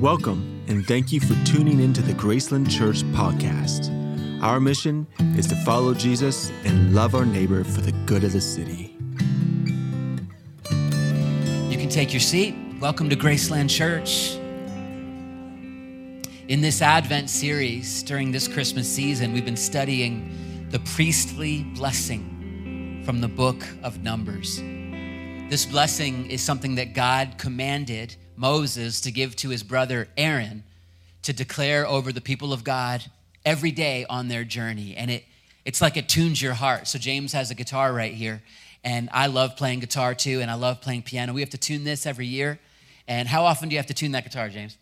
Welcome, and thank you for tuning into the Graceland Church podcast. Our mission is to follow Jesus and love our neighbor for the good of the city. You can take your seat. Welcome to Graceland Church. In this Advent series, during this Christmas season, we've been studying the priestly blessing from the book of Numbers. This blessing is something that God commanded Moses to give to his brother Aaron to declare over the people of God every day on their journey. And it's like it tunes your heart. So James has a guitar right here, and I love playing guitar too, and I love playing piano. We have to tune this every year. And how often do you have to tune that guitar, James?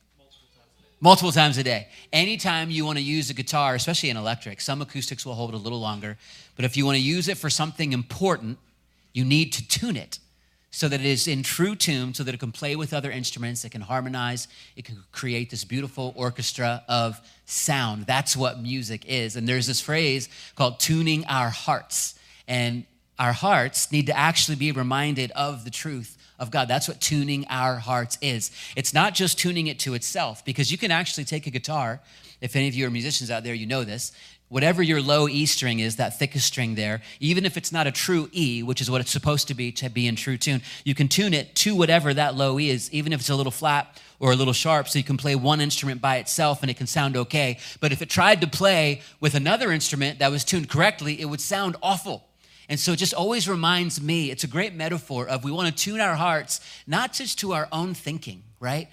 Multiple times a day. Anytime you want to use a guitar, especially an electric, some acoustics will hold a little longer, but if you want to use it for something important, you need to tune it so that it is in true tune, so that it can play with other instruments, it can harmonize, it can create this beautiful orchestra of sound. That's what music is. And there's this phrase called tuning our hearts. And our hearts need to actually be reminded of the truth of God. That's what tuning our hearts is. It's not just tuning it to itself, because you can actually take a guitar. If any of you are musicians out there, you know this. Whatever your low E string is, that thickest string there, even if it's not a true E, which is what it's supposed to be in true tune, you can tune it to whatever that low E is, even if it's a little flat or a little sharp, so you can play one instrument by itself and it can sound okay. But if it tried to play with another instrument that was tuned correctly, it would sound awful. And so it just always reminds me, it's a great metaphor of we want to tune our hearts, not just to our own thinking, right?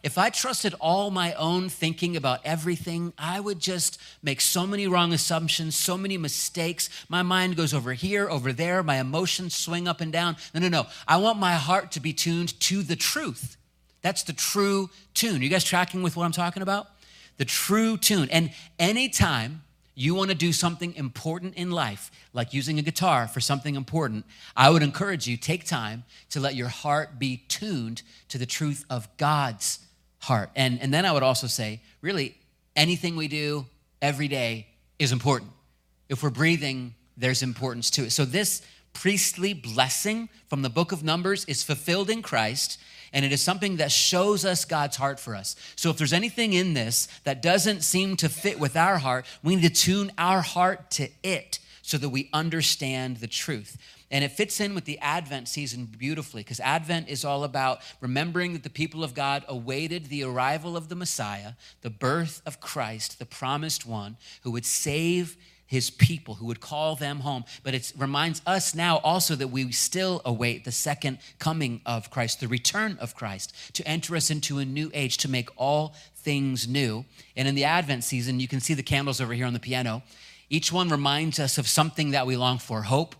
If I trusted all my own thinking about everything, I would just make so many wrong assumptions, so many mistakes. My mind goes over here, over there. My emotions swing up and down. No. I want my heart to be tuned to the truth. That's the true tune. You guys tracking with what I'm talking about? The true tune. And anytime you want to do something important in life, like using a guitar for something important, I would encourage you, take time to let your heart be tuned to the truth of God's heart. And then I would also say, really, anything we do every day is important. If we're breathing, there's importance to it. So this priestly blessing from the book of Numbers is fulfilled in Christ, and it is something that shows us God's heart for us. So if there's anything in this that doesn't seem to fit with our heart, we need to tune our heart to it so that we understand the truth. And it fits in with the Advent season beautifully, because Advent is all about remembering that the people of God awaited the arrival of the Messiah, the birth of Christ, the promised one, who would save his people, who would call them home. But it reminds us now also that we still await the second coming of Christ, the return of Christ, to enter us into a new age, to make all things new. And in the Advent season, you can see the candles over here on the piano. Each one reminds us of something that we long for: hope,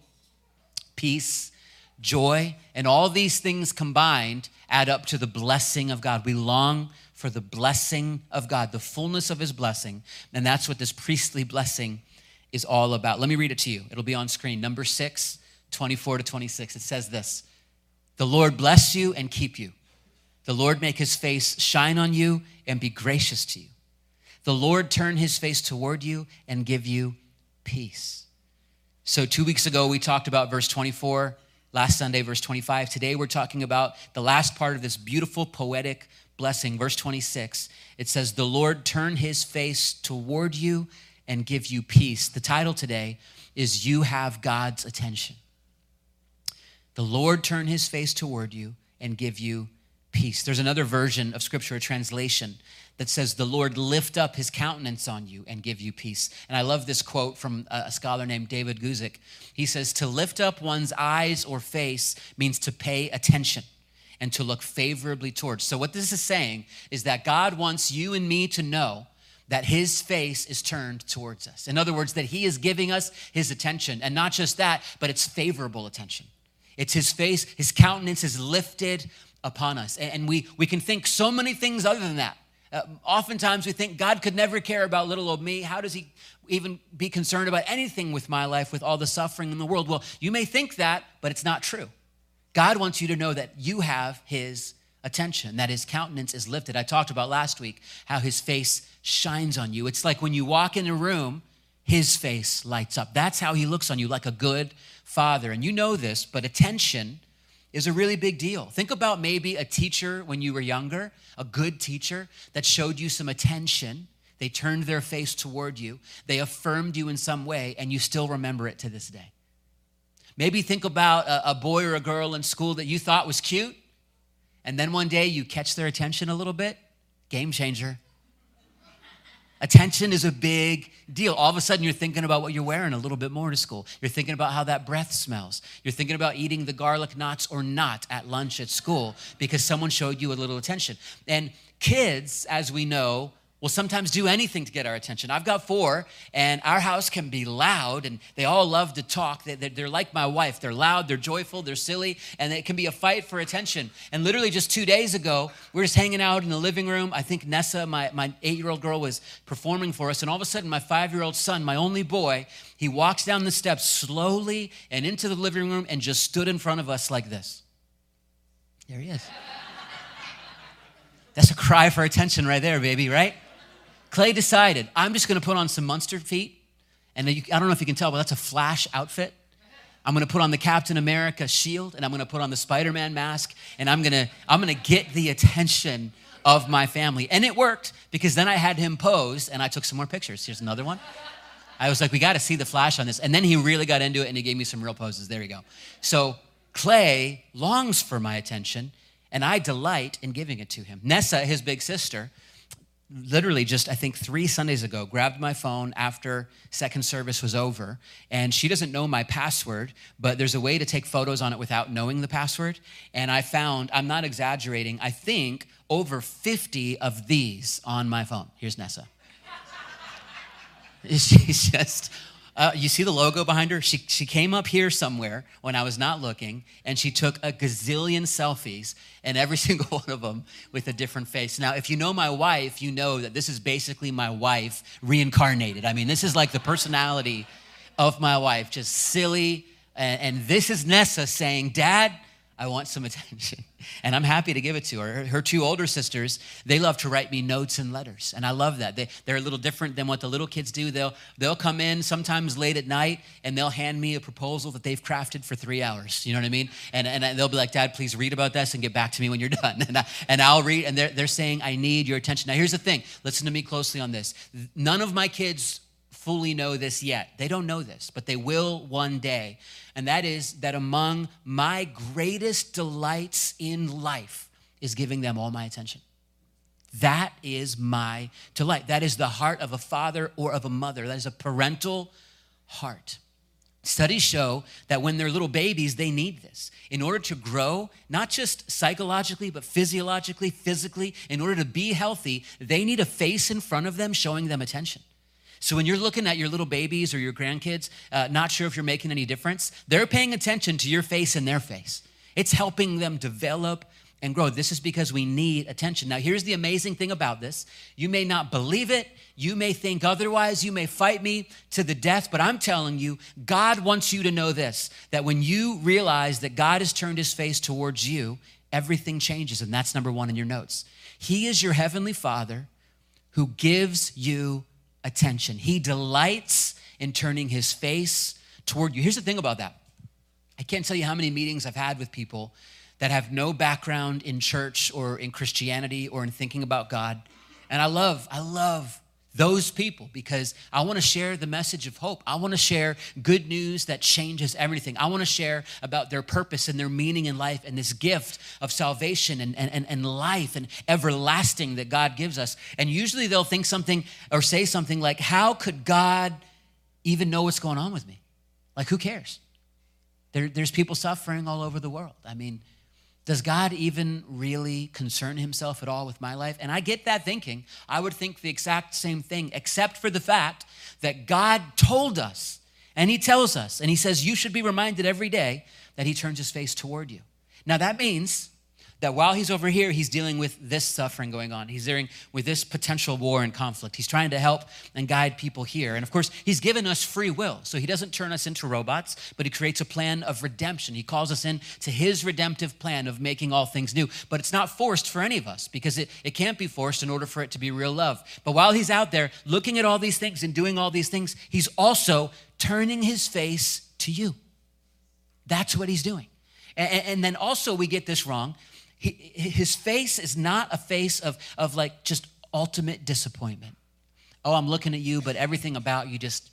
peace, joy, and all these things combined add up to the blessing of God. We long for the blessing of God, the fullness of his blessing, and that's what this priestly blessing is all about. Let me read it to you. It'll be on screen. Numbers 6, 24 to 26. It says this: "The Lord bless you and keep you. The Lord make his face shine on you and be gracious to you. The Lord turn his face toward you and give you peace." So 2 weeks ago, we talked about verse 24. Last Sunday, verse 25. Today, we're talking about the last part of this beautiful poetic blessing. Verse 26, it says, "The Lord turn his face toward you and give you peace." The title today is "You Have God's Attention." The Lord turn his face toward you and give you peace. There's another version of scripture, a translation, that says, "The Lord lift up his countenance on you and give you peace." And I love this quote from a scholar named David Guzik. He says, "To lift up one's eyes or face means to pay attention and to look favorably towards." So what this is saying is that God wants you and me to know that his face is turned towards us. In other words, that he is giving us his attention. And not just that, but it's favorable attention. It's his face, his countenance is lifted upon us. And we can think so many things other than that. Oftentimes we think God could never care about little old me. How does he even be concerned about anything with my life, with all the suffering in the world? Well, you may think that, but it's not true. God wants you to know that you have his attention, that his countenance is lifted. I talked about last week how his face shines on you. It's like when you walk in a room, his face lights up. That's how he looks on you, like a good father. And you know this, but attention is a really big deal. Think about maybe a teacher when you were younger, a good teacher that showed you some attention. They turned their face toward you. They affirmed you in some way, and you still remember it to this day. Maybe think about a boy or a girl in school that you thought was cute, and then one day you catch their attention a little bit. Game changer. Attention is a big deal. All of a sudden, you're thinking about what you're wearing a little bit more to school. You're thinking about how that breath smells. You're thinking about eating the garlic knots or not at lunch at school because someone showed you a little attention. And kids, as we know, will sometimes do anything to get our attention. I've got four, and our house can be loud, and they all love to talk. They're like my wife. They're loud, they're joyful, they're silly, and it can be a fight for attention. And literally just 2 days ago, we were just hanging out in the living room. I think Nessa, my 8-year-old girl, was performing for us, and all of a sudden, my 5-year-old son, my only boy, he walks down the steps slowly and into the living room and just stood in front of us like this. There he is. That's a cry for attention right there, baby, right? Clay decided, I'm just going to put on some Munster feet. And I don't know if you can tell, but that's a Flash outfit. I'm going to put on the Captain America shield, and I'm going to put on the Spider-Man mask, and I'm going to get the attention of my family. And it worked, because then I had him pose, and I took some more pictures. Here's another one. I was like, we got to see the Flash on this. And then he really got into it, and he gave me some real poses. There you go. So Clay longs for my attention, and I delight in giving it to him. Nessa, his big sister, literally just, I think, 3 Sundays ago, grabbed my phone after second service was over, and she doesn't know my password, but there's a way to take photos on it without knowing the password, and I found, I'm not exaggerating, I think over 50 of these on my phone. Here's Nessa. She's just, you see the logo behind her? She came up here somewhere when I was not looking, and she took a gazillion selfies, and every single one of them with a different face. Now, if you know my wife, you know that this is basically my wife reincarnated. I mean, this is like the personality of my wife, just silly. And this is Nessa saying, Dad, I want some attention, and I'm happy to give it to her. Her 2 older sisters, they love to write me notes and letters, and I love that. They're a little different than what the little kids do. They'll come in sometimes late at night, and they'll hand me a proposal that they've crafted for 3 hours, you know what I mean? And they'll be like, Dad, please read about this and get back to me when you're done. And I'll read, and they're saying, I need your attention. Now, here's the thing. Listen to me closely on this. None of my kids fully know this yet. They don't know this, but they will one day. And that is that among my greatest delights in life is giving them all my attention. That is my delight. That is the heart of a father or of a mother. That is a parental heart. Studies show that when they're little babies, they need this. In order to grow, not just psychologically, but physiologically, physically, in order to be healthy, they need a face in front of them showing them attention. So when you're looking at your little babies or your grandkids, not sure if you're making any difference, they're paying attention to your face and their face. It's helping them develop and grow. This is because we need attention. Now, here's the amazing thing about this. You may not believe it. You may think otherwise. You may fight me to the death, but I'm telling you, God wants you to know this, that when you realize that God has turned his face towards you, everything changes, and that's number 1 in your notes. He is your heavenly Father who gives you attention. He delights in turning his face toward you. Here's the thing about that. I can't tell you how many meetings I've had with people that have no background in church or in Christianity or in thinking about God. And I love those people because I want to share the message of hope. I want to share good news that changes everything. I want to share about their purpose and their meaning in life and this gift of salvation and life and everlasting that God gives us. And usually they'll think something or say something like, how could God even know what's going on with me? Like, who cares? There's people suffering all over the world. I mean, does God even really concern himself at all with my life? And I get that thinking. I would think the exact same thing, except for the fact that God told us, and he tells us, and he says, you should be reminded every day that he turns his face toward you. Now that means that while he's over here, he's dealing with this suffering going on. He's dealing with this potential war and conflict. He's trying to help and guide people here. And of course, he's given us free will. So he doesn't turn us into robots, but he creates a plan of redemption. He calls us in to his redemptive plan of making all things new. But it's not forced for any of us because it can't be forced in order for it to be real love. But while he's out there looking at all these things and doing all these things, he's also turning his face to you. That's what he's doing. And then also we get this wrong. His face is not a face of like just ultimate disappointment. Oh, I'm looking at you, but everything about you just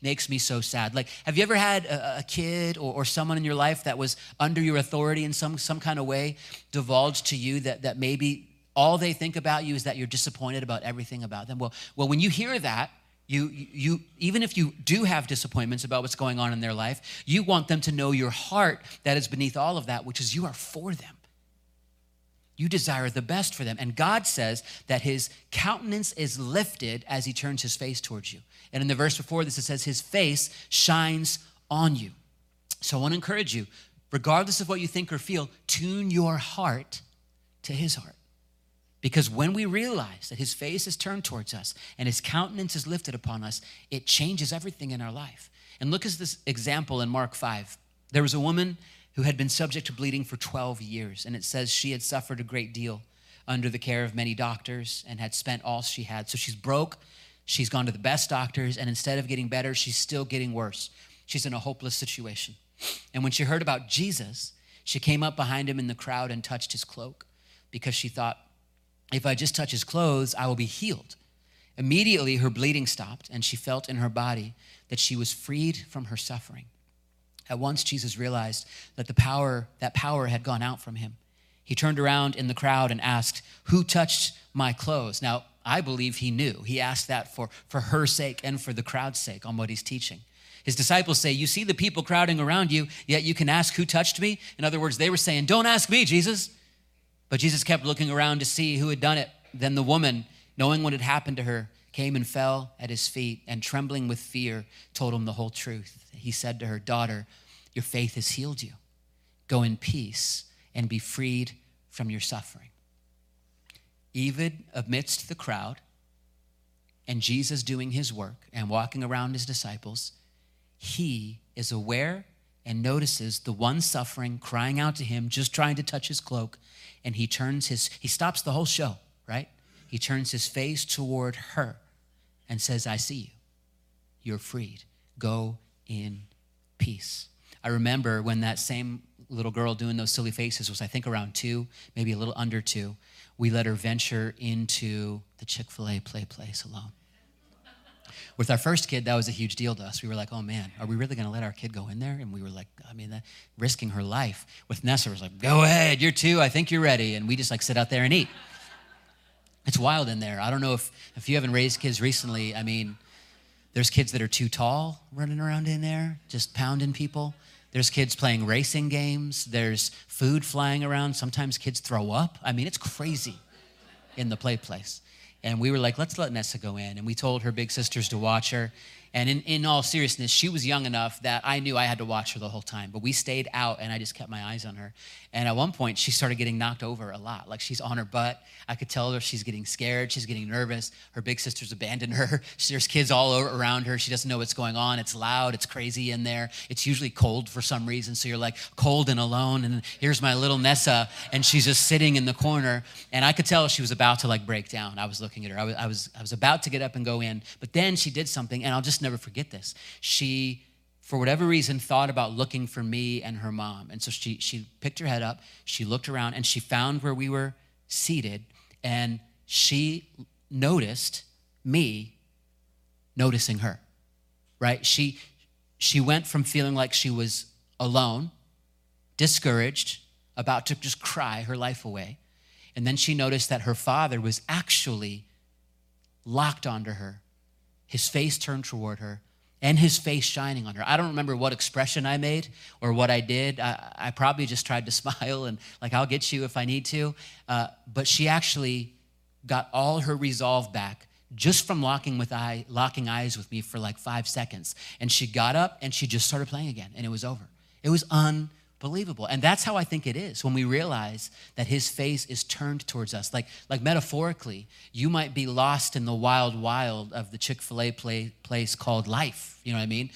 makes me so sad. Like, have you ever had a kid or someone in your life that was under your authority in some kind of way, divulged to you that maybe all they think about you is that you're disappointed about everything about them? Well, when you hear that, you even if you do have disappointments about what's going on in their life, you want them to know your heart that is beneath all of that, which is you are for them. You desire the best for them. And God says that his countenance is lifted as he turns his face towards you. And in the verse before this, it says his face shines on you. So I want to encourage you, regardless of what you think or feel, tune your heart to his heart. Because when we realize that his face is turned towards us and his countenance is lifted upon us, it changes everything in our life. And look at this example in Mark 5. There was a woman who had been subject to bleeding for 12 years. And it says she had suffered a great deal under the care of many doctors and had spent all she had. So she's broke, she's gone to the best doctors, and instead of getting better, she's still getting worse. She's in a hopeless situation. And when she heard about Jesus, she came up behind him in the crowd and touched his cloak, because she thought, if I just touch his clothes, I will be healed. Immediately her bleeding stopped, and she felt in her body that she was freed from her suffering. At once, Jesus realized that that power had gone out from him. He turned around in the crowd and asked, "Who touched my clothes?" Now, I believe he knew. He asked that for her sake and for the crowd's sake on what he's teaching. His disciples say, you see the people crowding around you, yet you can ask, "Who touched me?" In other words, they were saying, "Don't ask me, Jesus." But Jesus kept looking around to see who had done it. Then the woman, knowing what had happened to her, came and fell at his feet, and trembling with fear, told him the whole truth. He said to her, "Daughter, your faith has healed you. Go in peace and be freed from your suffering." Even amidst the crowd and Jesus doing his work and walking around his disciples, he is aware and notices the one suffering, crying out to him, just trying to touch his cloak, and he stops the whole show, right? He turns his face toward her and says, "I see you. You're freed. Go in peace." I remember when that same little girl doing those silly faces was, I think, around 2, maybe a little under 2. We let her venture into the Chick-fil-A play place alone. With our first kid, that was a huge deal to us. We were like, "Oh man, are we really gonna let our kid go in there?" And we were like, risking her life. With Nessa, it was like, "Go ahead, you're 2, I think you're ready." And we just like sit out there and eat. It's wild in there. I don't know if you haven't raised kids recently, there's kids that are too tall running around in there, just pounding people. There's kids playing racing games. There's food flying around. Sometimes kids throw up. It's crazy in the play place. And we were like, let's let Nessa go in. And we told her big sisters to watch her. And in all seriousness, she was young enough that I knew I had to watch her the whole time. But we stayed out, and I just kept my eyes on her. And at one point, she started getting knocked over a lot. Like, she's on her butt. I could tell her she's getting scared. She's getting nervous. Her big sisters abandoned her. There's kids all around her. She doesn't know what's going on. It's loud. It's crazy in there. It's usually cold for some reason. So you're like cold and alone. And here's my little Nessa, and she's just sitting in the corner. And I could tell she was about to like break down. I was looking at her. I was about to get up and go in. But then she did something, and I'll just never forget this. She, for whatever reason, thought about looking for me and her mom. And so she picked her head up, she looked around, and she found where we were seated, and she noticed me noticing her, right? She went from feeling like she was alone, discouraged, about to just cry her life away, and then she noticed that her father was actually locked onto her, his face turned toward her, and his face shining on her. I don't remember what expression I made or what I did. I probably just tried to smile and like, "I'll get you if I need to." But she actually got all her resolve back just from locking eyes with me for like 5 seconds. And she got up and she just started playing again, and it was over. It was unbelievable. And that's how I think it is when we realize that his face is turned towards us. Like metaphorically, you might be lost in the wild of the Chick-fil-A place called life. You know what I mean?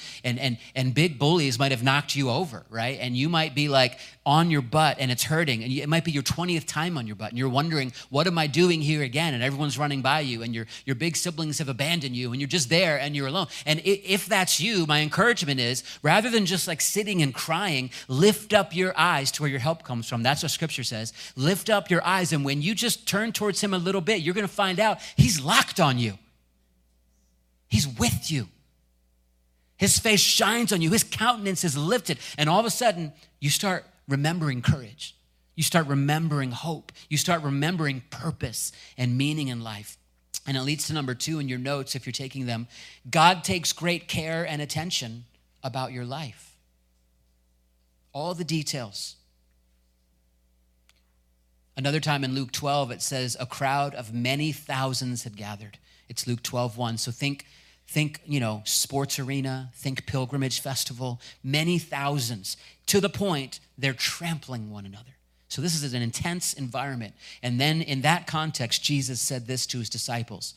And big bullies might have knocked you over, right? And you might be like on your butt and it's hurting. And it might be your 20th time on your butt. And you're wondering, what am I doing here again? And everyone's running by you and your big siblings have abandoned you and you're just there and you're alone. And if that's you, my encouragement is rather than just like sitting and crying, lift up your eyes to where your help comes from. That's what scripture says. Lift up your eyes. And when you just turn towards him a little bit, you're going to find out he's locked on you. He's with you. His face shines on you. His countenance is lifted. And all of a sudden, you start remembering courage. You start remembering hope. You start remembering purpose and meaning in life. And it leads to number 2 in your notes, if you're taking them. God takes great care and attention about your life. All the details. Another time in Luke 12, it says, a crowd of many thousands had gathered. It's Luke 12:1. So think, you know, sports arena, think pilgrimage festival, many thousands, to the point they're trampling one another. So this is an intense environment. And then in that context, Jesus said this to his disciples,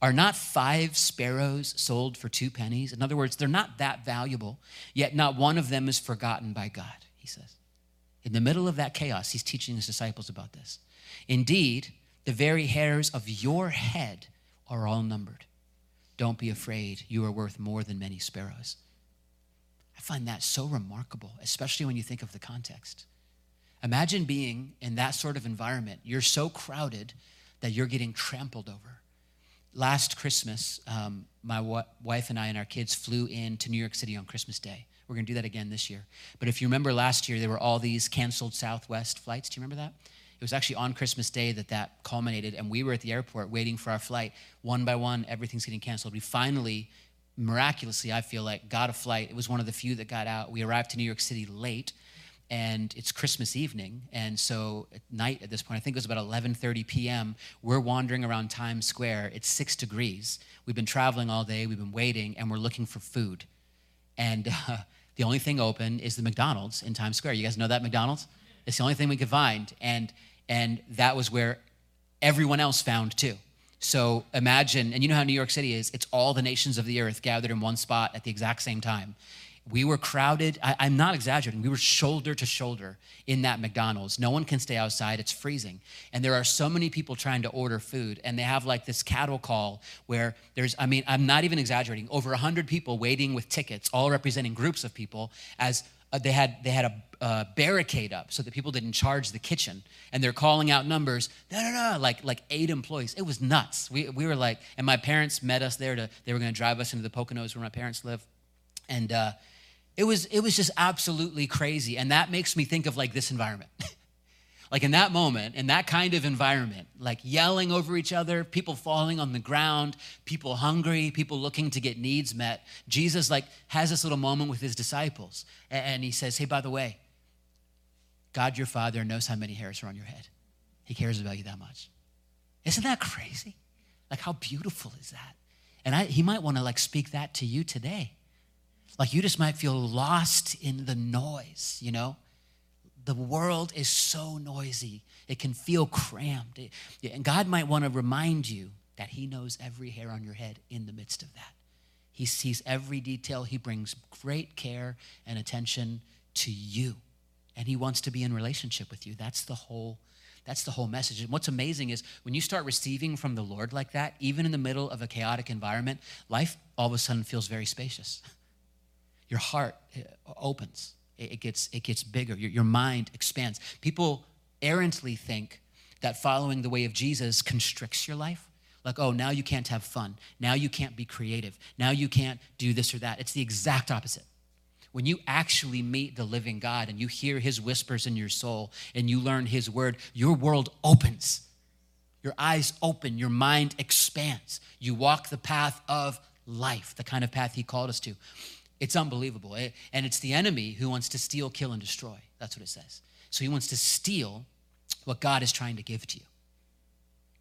are not 5 sparrows sold for 2 pennies? In other words, they're not that valuable, yet not one of them is forgotten by God, he says. In the middle of that chaos, he's teaching his disciples about this. Indeed, the very hairs of your head are all numbered. Don't be afraid, you are worth more than many sparrows. I find that so remarkable, especially when you think of the context. Imagine being in that sort of environment. You're so crowded that you're getting trampled over. Last Christmas, my wife and I and our kids flew in to New York City on Christmas Day. We're gonna do that again this year. But if you remember last year, there were all these canceled Southwest flights. Do you remember that? It was actually on Christmas Day that culminated, and we were at the airport waiting for our flight. One by one, everything's getting canceled. We finally, miraculously, I feel like, got a flight. It was one of the few that got out. We arrived to New York City late, and it's Christmas evening, and so at night at this point, I think it was about 11:30 p.m., we're wandering around Times Square. It's 6 degrees. We've been traveling all day. We've been waiting, and we're looking for food. And the only thing open is the McDonald's in Times Square. You guys know that McDonald's? It's the only thing we could find, and that was where everyone else found too. So imagine, and you know how New York City is, it's all the nations of the earth gathered in one spot at the exact same time. We were crowded, I'm not exaggerating, we were shoulder to shoulder in that McDonald's. No one can stay outside, it's freezing. And there are so many people trying to order food, and they have like this cattle call where there's, I mean, I'm not even exaggerating, over 100 people waiting with tickets, all representing groups of people, as they had a barricade up so that people didn't charge the kitchen, and they're calling out numbers, no, like 8 employees. It was nuts. We were like, and my parents met us there they were gonna drive us into the Poconos where my parents live. And it was just absolutely crazy. And that makes me think of like this environment. Like in that moment, in that kind of environment, like yelling over each other, people falling on the ground, people hungry, people looking to get needs met. Jesus like has this little moment with his disciples and he says, hey, by the way, God, your Father knows how many hairs are on your head. He cares about you that much. Isn't that crazy? Like how beautiful is that? And he might wanna like speak that to you today. Like you just might feel lost in the noise, you know? The world is so noisy. It can feel cramped. And God might want to remind you that he knows every hair on your head in the midst of that. He sees every detail. He brings great care and attention to you. And he wants to be in relationship with you. That's the whole message. And what's amazing is when you start receiving from the Lord like that, even in the middle of a chaotic environment, life all of a sudden feels very spacious. Your heart opens. It gets bigger. Your mind expands. People errantly think that following the way of Jesus constricts your life. Like, oh, now you can't have fun. Now you can't be creative. Now you can't do this or that. It's the exact opposite. When you actually meet the living God and you hear his whispers in your soul and you learn his word, your world opens. Your eyes open. Your mind expands. You walk the path of life, the kind of path he called us to. It's unbelievable. And it's the enemy who wants to steal, kill, and destroy. That's what it says. So he wants to steal what God is trying to give to you.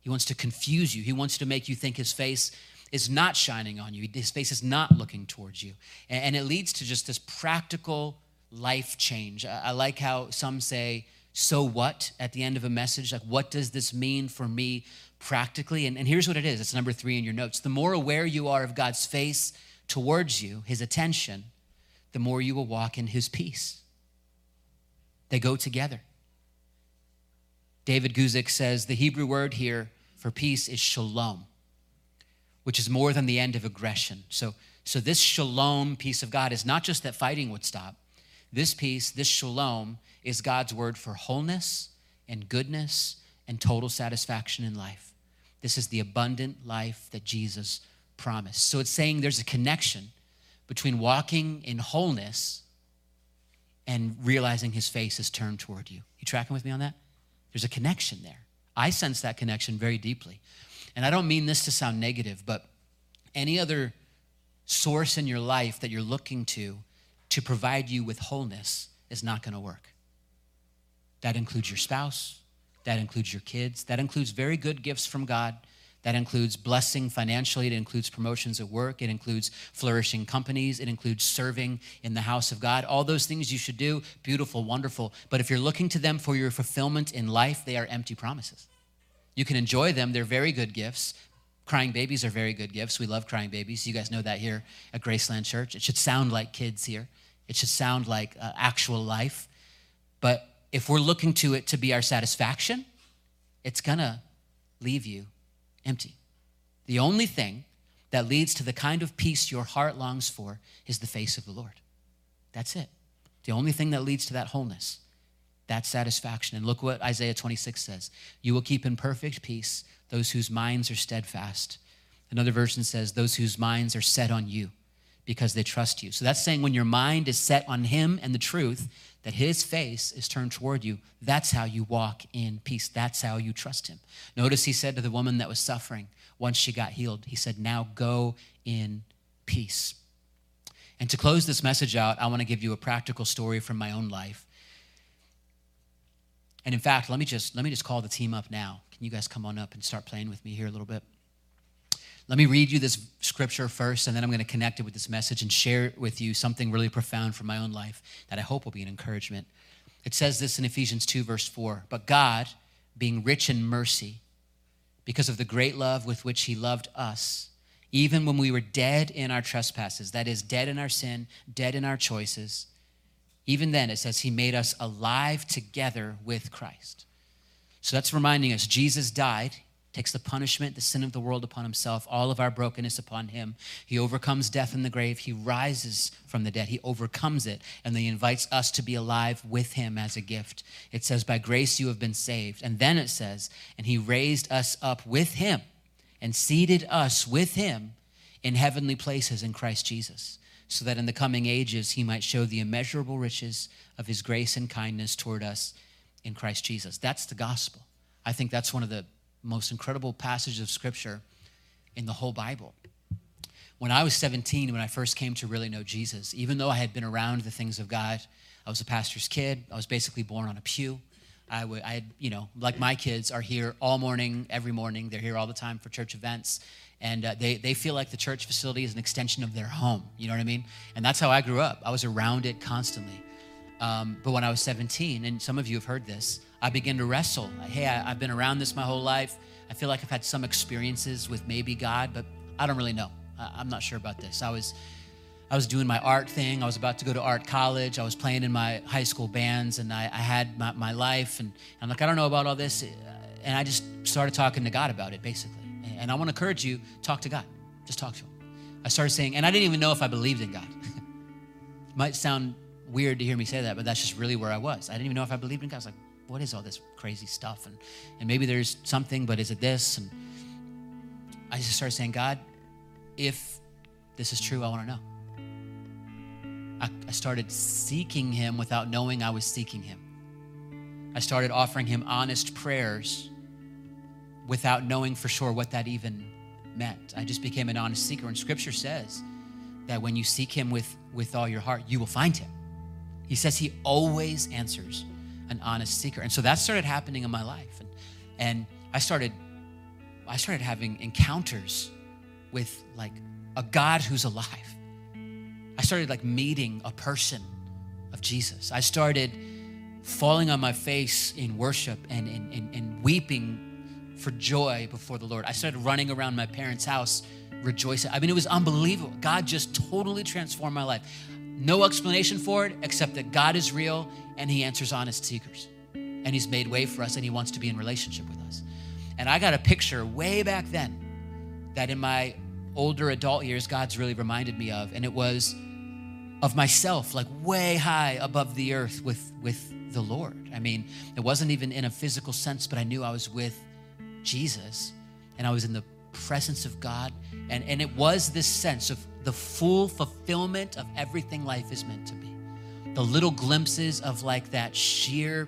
He wants to confuse you. He wants to make you think his face is not shining on you. His face is not looking towards you. And it leads to just this practical life change. I like how some say, so what, at the end of a message? Like, what does this mean for me practically? And here's what it is. It's number 3 in your notes. The more aware you are of God's face towards you, his attention, the more you will walk in his peace. They go together. David Guzik says the Hebrew word here for peace is shalom, which is more than the end of aggression. So this shalom peace of God is not just that fighting would stop. This peace, this shalom, is God's word for wholeness and goodness and total satisfaction in life. This is the abundant life that Jesus promised. So it's saying there's a connection between walking in wholeness and realizing his face is turned toward you. You tracking with me on that? There's a connection there. I sense that connection very deeply. And I don't mean this to sound negative, but any other source in your life that you're looking to provide you with wholeness is not going to work. That includes your spouse. That includes your kids. That includes very good gifts from God. That includes blessing financially. It includes promotions at work. It includes flourishing companies. It includes serving in the house of God. All those things you should do, beautiful, wonderful. But if you're looking to them for your fulfillment in life, they are empty promises. You can enjoy them. They're very good gifts. Crying babies are very good gifts. We love crying babies. You guys know that here at Graceland Church. It should sound like kids here. It should sound like actual life. But if we're looking to it to be our satisfaction, it's gonna leave you empty. The only thing that leads to the kind of peace your heart longs for is the face of the Lord. That's it. The only thing that leads to that wholeness, that satisfaction. And look what Isaiah 26 says. You will keep in perfect peace those whose minds are steadfast. Another version says, those whose minds are set on you because they trust you. So that's saying when your mind is set on him and the truth, that his face is turned toward you, that's how you walk in peace. That's how you trust him. Notice he said to the woman that was suffering once she got healed, he said, now go in peace. And to close this message out, I want to give you a practical story from my own life. And in fact, let me just call the team up now. Can you guys come on up and start playing with me here a little bit? Let me read you this scripture first, and then I'm going to connect it with this message and share with you something really profound from my own life that I hope will be an encouragement. It says this in Ephesians 2, verse 4, but God, being rich in mercy, because of the great love with which he loved us, even when we were dead in our trespasses, that is, dead in our sin, dead in our choices, even then, it says he made us alive together with Christ. So that's reminding us Jesus died, takes the punishment, the sin of the world upon himself, all of our brokenness upon him. He overcomes death in the grave. He rises from the dead. He overcomes it, and then he invites us to be alive with him as a gift. It says, by grace you have been saved. And then it says, and he raised us up with him and seated us with him in heavenly places in Christ Jesus, so that in the coming ages he might show the immeasurable riches of his grace and kindness toward us in Christ Jesus. That's the gospel. I think that's one of the most incredible passage of scripture in the whole Bible. When I was 17, when I first came to really know Jesus, even though I had been around the things of God, I was a pastor's kid. I was basically born on a pew. I had, like my kids are here all morning, every morning. They're here all the time for church events. And they feel like the church facility is an extension of their home. You know what I mean? And that's how I grew up. I was around it constantly. But when I was 17, and some of you have heard this, I began to wrestle. Hey, I've been around this my whole life. I feel like I've had some experiences with maybe God, but I don't really know. I'm not sure about this. I was doing my art thing. I was about to go to art college. I was playing in my high school bands, and I had my life. And I'm like, I don't know about all this. And I just started talking to God about it, basically. And I want to encourage you, talk to God. Just talk to him. I started saying, and I didn't even know if I believed in God. It might sound weird to hear me say that, but that's just really where I was. I didn't even know if I believed in God. I was like, what is all this crazy stuff? And maybe there's something, but is it this? And I just started saying, God, if this is true, I want to know. I started seeking him without knowing I was seeking him. I started offering him honest prayers without knowing for sure what that even meant. I just became an honest seeker. And scripture says that when you seek him with all your heart, you will find him. He says he always answers an honest seeker. And so that started happening in my life. And I started having encounters with like a God who's alive. I started like meeting a person of Jesus. I started falling on my face in worship and weeping for joy before the Lord. I started running around my parents' house rejoice. I mean, it was unbelievable. God just totally transformed my life. No explanation for it except that God is real and he answers honest seekers. And he's made way for us and he wants to be in relationship with us. And I got a picture way back then that in my older adult years, God's really reminded me of. And it was of myself, like way high above the earth with the Lord. I mean, it wasn't even in a physical sense, but I knew I was with Jesus and I was in the presence of God. And it was this sense of the full fulfillment of everything life is meant to be. The little glimpses of like that sheer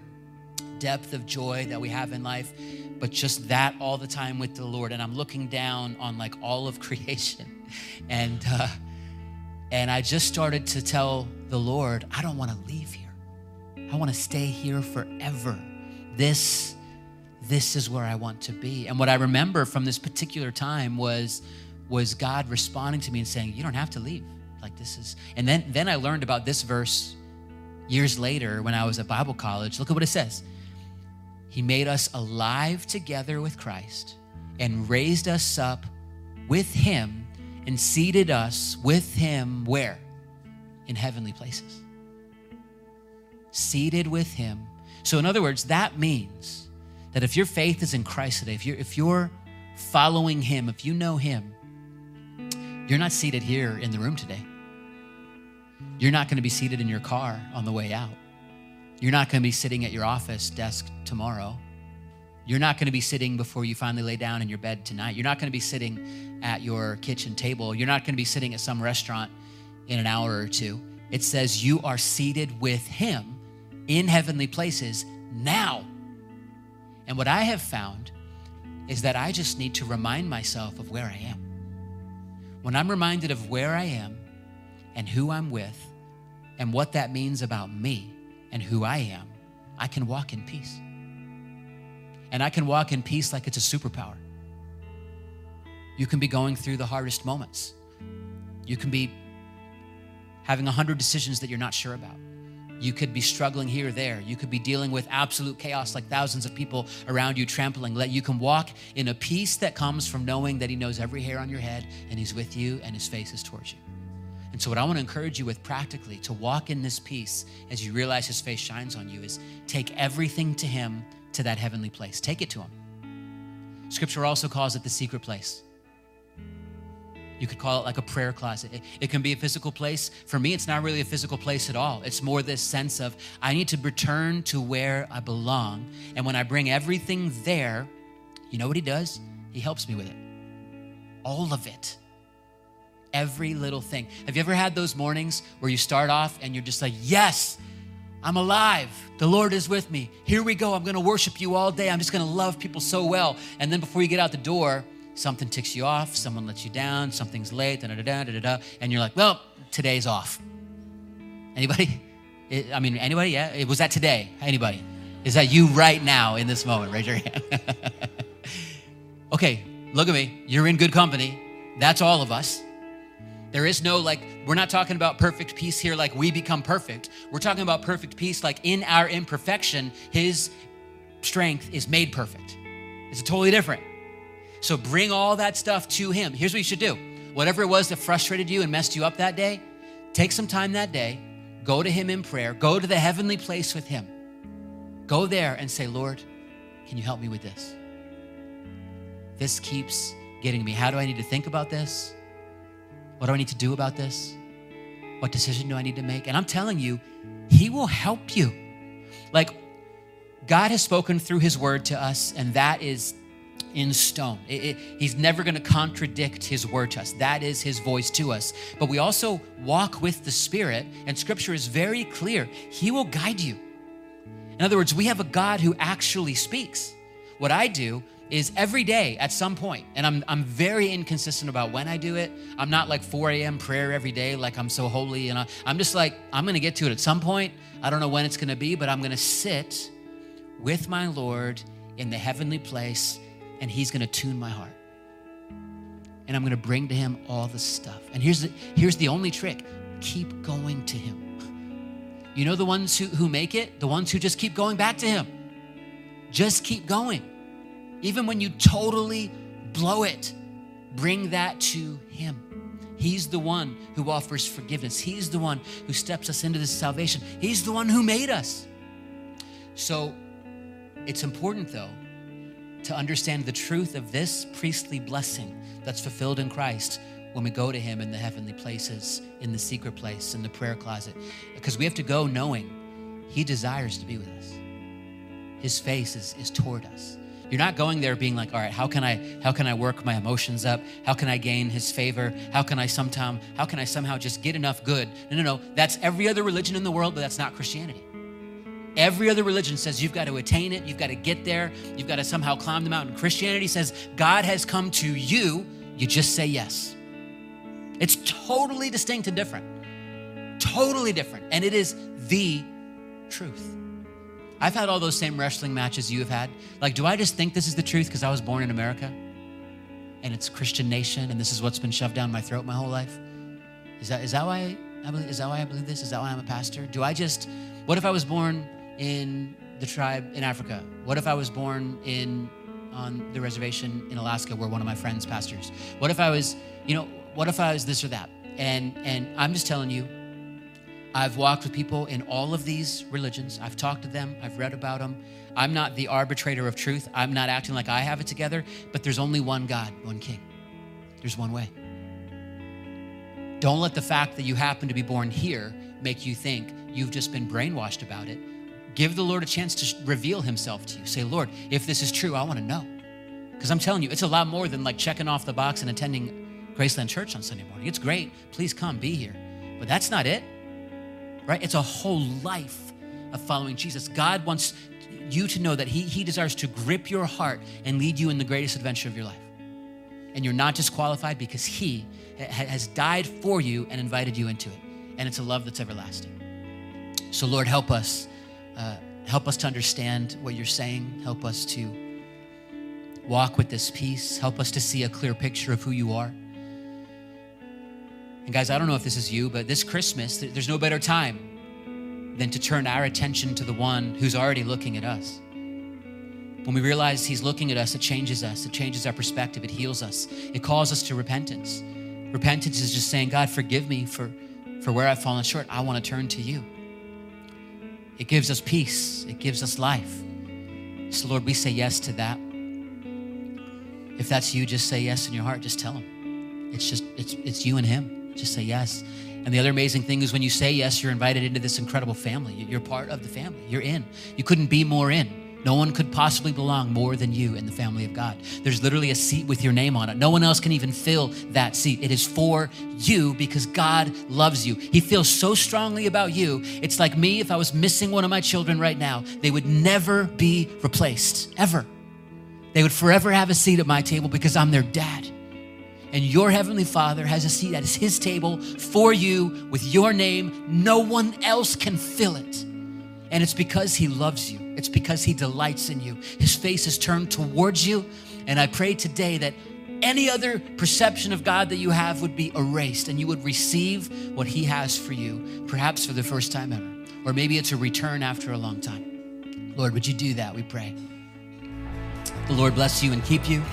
depth of joy that we have in life, but just that all the time with the Lord. And I'm looking down on like all of creation. And I just started to tell the Lord, I don't want to leave here. I want to stay here forever. This is where I want to be. And what I remember from this particular time was God responding to me and saying, you don't have to leave. Like this is, and then I learned about this verse years later when I was at Bible college. Look at what it says. He made us alive together with Christ and raised us up with him and seated us with him where? In heavenly places. Seated with him. So in other words, that means that if your faith is in Christ today, if you're following him, if you know him, you're not seated here in the room today. You're not going to be seated in your car on the way out. You're not going to be sitting at your office desk tomorrow. You're not going to be sitting before you finally lay down in your bed tonight. You're not going to be sitting at your kitchen table. You're not going to be sitting at some restaurant in an hour or two. It says you are seated with him in heavenly places now. And what I have found is that I just need to remind myself of where I am. When I'm reminded of where I am and who I'm with and what that means about me, and who I am, I can walk in peace. And I can walk in peace like it's a superpower. You can be going through the hardest moments. You can be having 100 decisions that you're not sure about. You could be struggling here or there. You could be dealing with absolute chaos like thousands of people around you trampling. You can walk in a peace that comes from knowing that he knows every hair on your head and he's with you and his face is towards you. And so what I want to encourage you with practically to walk in this peace as you realize his face shines on you is take everything to him to that heavenly place. Take it to him. Scripture also calls it the secret place. You could call it like a prayer closet. It can be a physical place. For me, it's not really a physical place at all. It's more this sense of I need to return to where I belong. And when I bring everything there, you know what he does? He helps me with it. All of it. Every little thing. Have you ever had those mornings where you start off and you're just like, yes, I'm alive. The Lord is with me. Here we go. I'm going to worship you all day. I'm just going to love people so well. And then before you get out the door, something ticks you off. Someone lets you down. Something's late. And you're like, well, today's off. Anybody? Anybody? Yeah. Was that today? Anybody? Is that you right now in this moment? Raise your hand. Okay. Look at me. You're in good company. That's all of us. There is no we're not talking about perfect peace here like we become perfect. We're talking about perfect peace like in our imperfection, his strength is made perfect. It's totally different. So bring all that stuff to him. Here's what you should do. Whatever it was that frustrated you and messed you up that day, take some time that day, go to him in prayer, go to the heavenly place with him. Go there and say, Lord, can you help me with this? This keeps getting me. How do I need to think about this? What do I need to do about this? What decision do I need to make? And I'm telling you, he will help you. God has spoken through his word to us, and that is in stone. He's never going to contradict his word to us. That is his voice to us. But we also walk with the Spirit, and Scripture is very clear. He will guide you. In other words, we have a God who actually speaks. What I do is every day at some point, and I'm very inconsistent about when I do it. I'm not like 4 a.m. prayer every day, like I'm so holy. And I'm just like, I'm gonna get to it at some point. I don't know when it's gonna be, but I'm gonna sit with my Lord in the heavenly place, and he's gonna tune my heart. And I'm gonna bring to him all the stuff. And here's the only trick, keep going to him. You know the ones who make it? The ones who just keep going back to him. Just keep going. Even when you totally blow it, Bring that to him. He's the one who offers forgiveness. He's the one who steps us into this salvation. He's the one who made us. So it's important, though, to understand the truth of this priestly blessing that's fulfilled in Christ when we go to him in the heavenly places, in the secret place, in the prayer closet, because we have to go knowing he desires to be with us. His face is toward us. You're not going there being like, all right, how can I work my emotions up? How can I gain his favor? How can I somehow just get enough good? No. That's every other religion in the world, but that's not Christianity. Every other religion says you've got to attain it. You've got to get there. You've got to somehow climb the mountain. Christianity says God has come to you. You just say yes. It's totally distinct and different. Totally different. And it is the truth. I've had all those same wrestling matches you have had. Like, do I just think this is the truth because I was born in America and it's a Christian nation and this is what's been shoved down my throat my whole life? Is that why I believe this? Is that why I'm a pastor? What if I was born in the tribe in Africa? What if I was born on the reservation in Alaska where one of my friends pastors? What if I was this or that? And I'm just telling you, I've walked with people in all of these religions. I've talked to them, I've read about them. I'm not the arbitrator of truth. I'm not acting like I have it together, but there's only one God, one King. There's one way. Don't let the fact that you happen to be born here make you think you've just been brainwashed about it. Give the Lord a chance to reveal himself to you. Say, Lord, if this is true, I want to know. Because I'm telling you, it's a lot more than like checking off the box and attending Graceland Church on Sunday morning. It's great. Please come, be here. But that's not it, right? It's a whole life of following Jesus. God wants you to know that he desires to grip your heart and lead you in the greatest adventure of your life. And you're not disqualified because he has died for you and invited you into it. And it's a love that's everlasting. So Lord, help us to understand what you're saying. Help us to walk with this peace. Help us to see a clear picture of who you are. And guys, I don't know if this is you, but this Christmas, there's no better time than to turn our attention to the one who's already looking at us. When we realize he's looking at us. It changes our perspective. It heals us. It calls us to repentance. Repentance is just saying, God, forgive me for where I've fallen short. I want to turn to you. It gives us peace. It gives us life. So Lord, we say yes to that. If that's you, just say yes in your heart. Just tell him. It's you and him. Just say yes. And the other amazing thing is when you say yes, you're invited into this incredible family. You're part of the family. You're in. You couldn't be more in. No one could possibly belong more than you in the family of God. There's literally a seat with your name on it. No one else can even fill that seat. It is for you because God loves you. He feels so strongly about you. It's like me, if I was missing one of my children right now, they would never be replaced, ever. They would forever have a seat at my table because I'm their dad. And your heavenly Father has a seat at his table for you with your name. No one else can fill it. And it's because he loves you. It's because he delights in you. His face is turned towards you. And I pray today that any other perception of God that you have would be erased and you would receive what he has for you, perhaps for the first time ever. Or maybe it's a return after a long time. Lord, would you do that, we pray. The Lord bless you and keep you.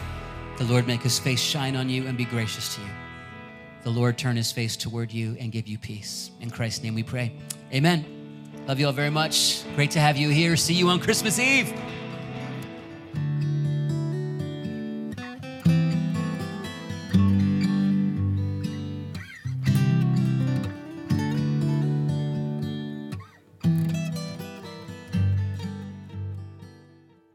The Lord make his face shine on you and be gracious to you. The Lord turn his face toward you and give you peace. In Christ's name we pray, amen. Love you all very much. Great to have you here. See you on Christmas Eve.